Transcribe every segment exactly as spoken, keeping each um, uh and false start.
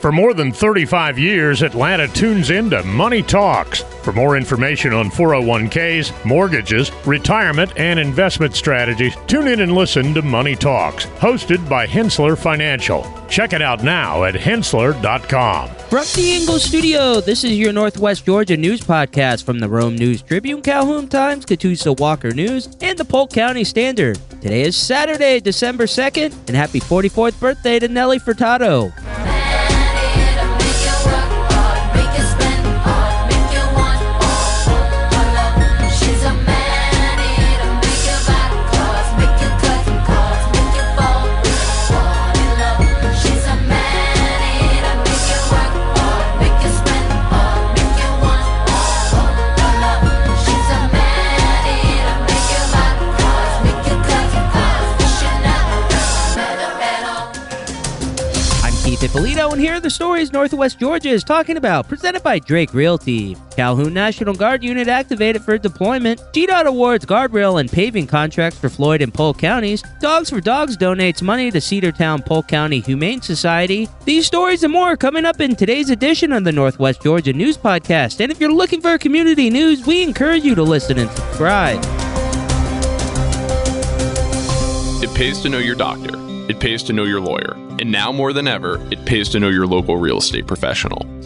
For more than thirty-five years, Atlanta tunes into Money Talks. For more information on four oh one k's, mortgages, retirement, and investment strategies, tune in and listen to Money Talks, hosted by Henssler Financial. Check it out now at Henssler dot com. From the Ingles Studio, this is your Northwest Georgia News Podcast from the Rome News Tribune, Calhoun Times, Catoosa Walker News, and the Polk County Standard. Today is Saturday, December second, and happy forty-fourth birthday to Nelly Furtado. And here are the stories Northwest Georgia is talking about, presented by Drake Realty. Calhoun National Guard unit activated for deployment. G DOT awards guardrail and paving contracts for Floyd and Polk counties. Dawgs four Dogs donates money to Cedartown-Polk County Humane Society. These stories and more are coming up in today's edition of the Northwest Georgia News Podcast. And if you're looking for community news, we encourage you to listen and subscribe. It pays to know your doctor. It pays to know your lawyer. And now more than ever, it pays to know your local real estate professional.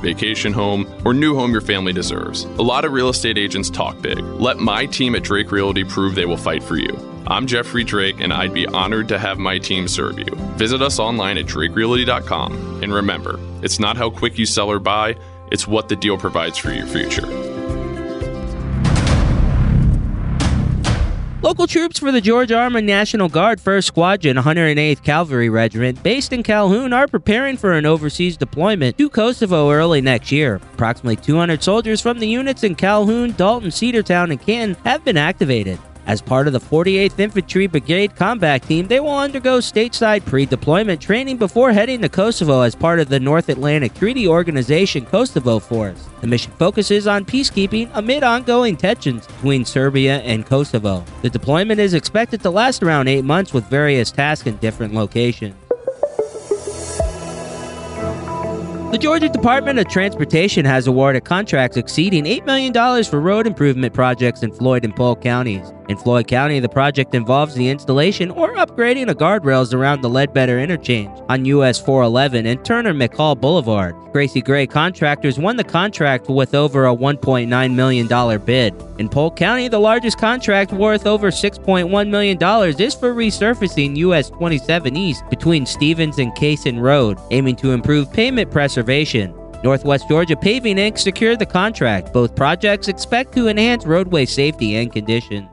vacation home, or new home your family deserves. A lot of real estate agents talk big. Let my team at Drake Realty prove they will fight for you. I'm Jeffrey Drake, and I'd be honored to have my team serve you. Visit us online at Drake Realty dot com. And remember, it's not how quick you sell or buy, it's what the deal provides for your future. Local troops for the Georgia Army National Guard, first Squadron one hundred eighth Cavalry Regiment, based in Calhoun, are preparing for an overseas deployment to Kosovo early next year. Approximately two hundred soldiers from the units in Calhoun, Dalton, Cedartown, and Canton have been activated. As part of the forty-eighth Infantry Brigade Combat Team, they will undergo stateside pre-deployment training before heading to Kosovo as part of the North Atlantic Treaty Organization Kosovo Force. The mission focuses on peacekeeping amid ongoing tensions between Serbia and Kosovo. The deployment is expected to last around eight months with various tasks in different locations. The Georgia Department of Transportation has awarded contracts exceeding eight million dollars for road improvement projects in Floyd and Polk counties. In Floyd County, the project involves the installation or upgrading of guardrails around the Ledbetter Interchange on U S four eleven and Turner McCall Boulevard. Gracie Gray Contractors won the contract with over a one point nine million dollars bid. In Polk County, the largest contract worth over six point one million dollars is for resurfacing U S twenty-seven East between Stevens and Casein Road, aiming to improve pavement preservation. Northwest Georgia Paving Incorporated secured the contract. Both projects expect to enhance roadway safety and condition.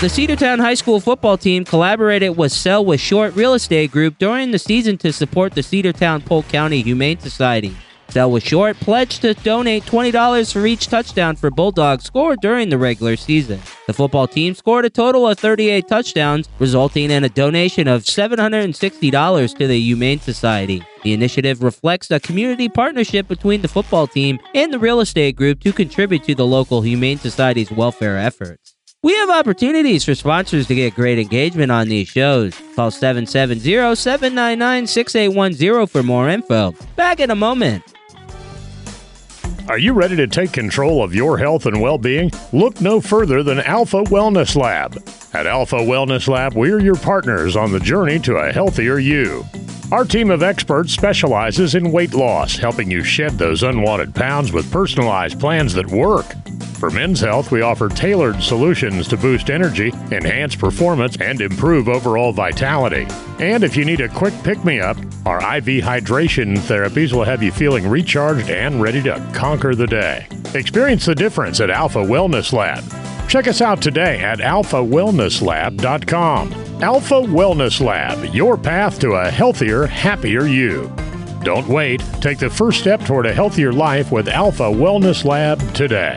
The Cedartown High School football team collaborated with Sell with Short Real Estate Group during the season to support the Cedartown-Polk County Humane Society. Sell with Short pledged to donate twenty dollars for each touchdown for Bulldogs scored during the regular season. The football team scored a total of thirty-eight touchdowns, resulting in a donation of seven hundred sixty dollars to the Humane Society. The initiative reflects a community partnership between the football team and the real estate group to contribute to the local Humane Society's welfare efforts. We have opportunities for sponsors to get great engagement on these shows. Call seven seven zero, seven nine nine, six eight one zero for more info. Back in a moment. Are you ready to take control of your health and well-being? Look no further than Alpha Wellness Lab. At Alpha Wellness Lab, we're your partners on the journey to a healthier you. Our team of experts specializes in weight loss, helping you shed those unwanted pounds with personalized plans that work. For men's health, we offer tailored solutions to boost energy, enhance performance, and improve overall vitality. And if you need a quick pick-me-up, our I V hydration therapies will have you feeling recharged and ready to conquer the day. Experience the difference at Alpha Wellness Lab. Check us out today at alpha wellness lab dot com. Alpha Wellness Lab, your path to a healthier, happier you. Don't wait. Take the first step toward a healthier life with Alpha Wellness Lab today.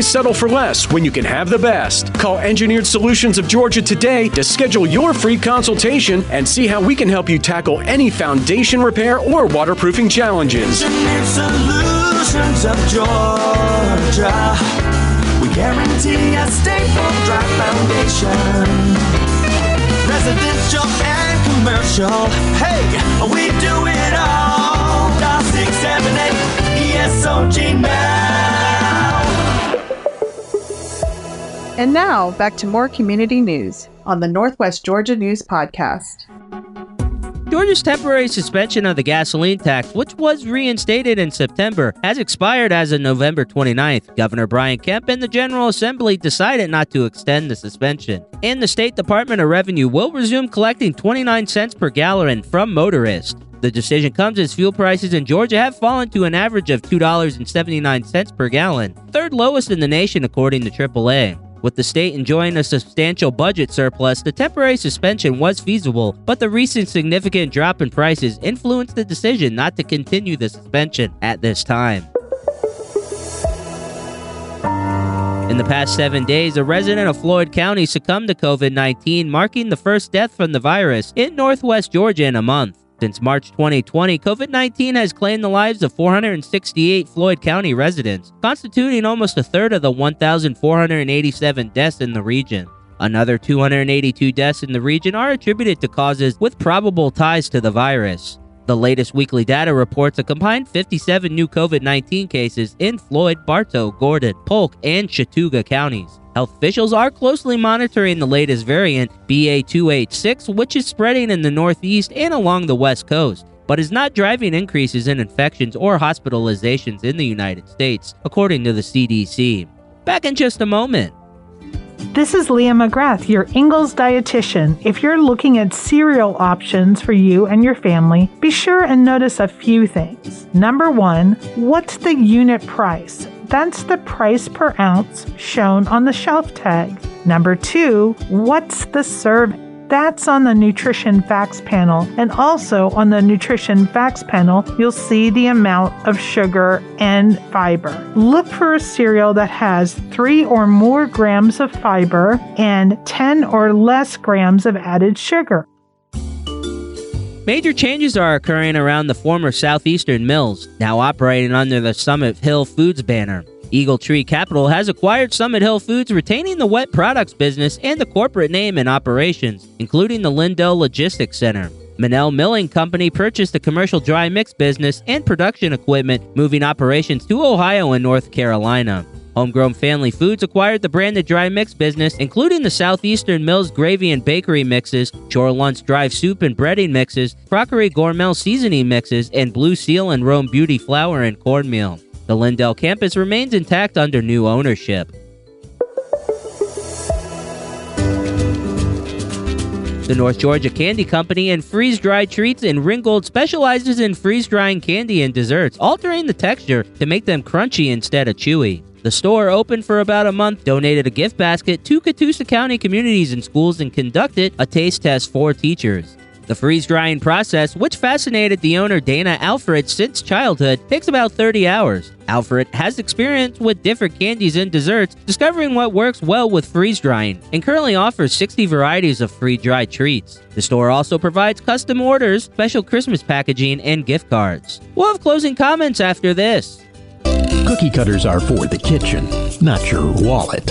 settle for less when you can have the best? Call Engineered Solutions of Georgia today to schedule your free consultation and see how we can help you tackle any foundation repair or waterproofing challenges. Engineered Solutions of Georgia. We guarantee a stable, dry foundation. Residential and commercial. Hey, we do it all. Dawgs six seven eight E S O G Mail. And now, back to more community news on the Northwest Georgia News Podcast. Georgia's temporary suspension of the gasoline tax, which was reinstated in September, has expired as of November twenty-ninth. Governor Brian Kemp and the General Assembly decided not to extend the suspension. And the State Department of Revenue will resume collecting twenty-nine cents per gallon from motorists. The decision comes as fuel prices in Georgia have fallen to an average of two dollars and seventy-nine cents per gallon, third lowest in the nation according to triple A. With the state enjoying a substantial budget surplus, the temporary suspension was feasible, but the recent significant drop in prices influenced the decision not to continue the suspension at this time. In the past seven days, a resident of Floyd County succumbed to COVID nineteen, marking the first death from the virus in Northwest Georgia in a month. Since March twenty twenty, COVID nineteen has claimed the lives of four hundred sixty-eight Floyd County residents, constituting almost a third of the one thousand four hundred eighty-seven deaths in the region. Another two hundred eighty-two deaths in the region are attributed to causes with probable ties to the virus. The latest weekly data reports a combined fifty-seven new COVID nineteen cases in Floyd, Bartow, Gordon, Polk, and Chattooga counties. Health officials are closely monitoring the latest variant, B A two eighty-six, which is spreading in the northeast and along the west coast, but is not driving increases in infections or hospitalizations in the United States, according to the C D C. Back in just a moment. This is Leah McGrath, your Ingles dietitian. If you're looking at cereal options for you and your family, be sure and notice a few things. Number one, what's the unit price? That's the price per ounce shown on the shelf tag. Number two, what's the serving? That's on the Nutrition Facts Panel. And also on the Nutrition Facts Panel, you'll see the amount of sugar and fiber. Look for a cereal that has three or more grams of fiber and ten or less grams of added sugar. Major changes are occurring around the former Southeastern Mills, now operating under the Summit Hill Foods banner. Eagle Tree Capital has acquired Summit Hill Foods, retaining the wet products business and the corporate name and operations, including the Lindell Logistics Center. Manel Milling Company purchased the commercial dry mix business and production equipment, moving operations to Ohio and North Carolina. Homegrown Family Foods acquired the branded dry mix business, including the Southeastern Mills gravy and bakery mixes, Shore Lunch Drive soup and breading mixes, Crockery Gourmet seasoning mixes, and Blue Seal and Rome Beauty flour and cornmeal. The Lindell campus remains intact under new ownership. The North Georgia Candy Company and Freeze-Dried Treats in Ringgold specializes in freeze-drying candy and desserts, altering the texture to make them crunchy instead of chewy. The store, open for about a month, donated a gift basket to Catoosa County communities and schools and conducted a taste test for teachers. The freeze-drying process, which fascinated the owner Dana Alfred since childhood, takes about thirty hours. Alfred has experience with different candies and desserts, discovering what works well with freeze-drying, and currently offers sixty varieties of freeze-dried treats. The store also provides custom orders, special Christmas packaging, and gift cards. We'll have closing comments after this. Cookie cutters are for the kitchen, not your wallet.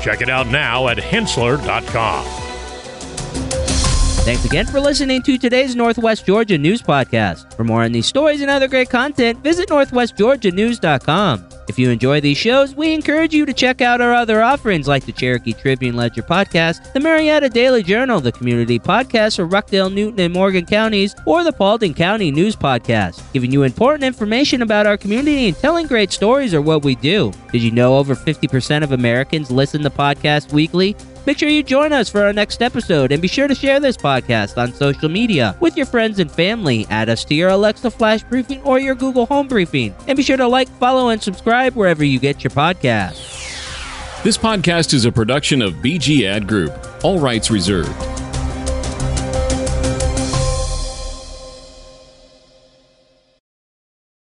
Check it out now at Henssler dot com. Thanks again for listening to today's Northwest Georgia News Podcast. For more on these stories and other great content, visit Northwest Georgia News dot com. If you enjoy these shows, we encourage you to check out our other offerings like the Cherokee Tribune Ledger Podcast, the Marietta Daily Journal, the Community Podcast for Rockdale, Newton, and Morgan Counties, or the Paulding County News Podcast, giving you important information about our community and telling great stories are what we do. Did you know over fifty percent of Americans listen to podcasts weekly? Make sure you join us for our next episode and be sure to share this podcast on social media with your friends and family. Add us to your Alexa Flash Briefing or your Google Home Briefing. And be sure to like, follow, and subscribe wherever you get your podcasts. This podcast is a production of B G Ad Group. All rights reserved.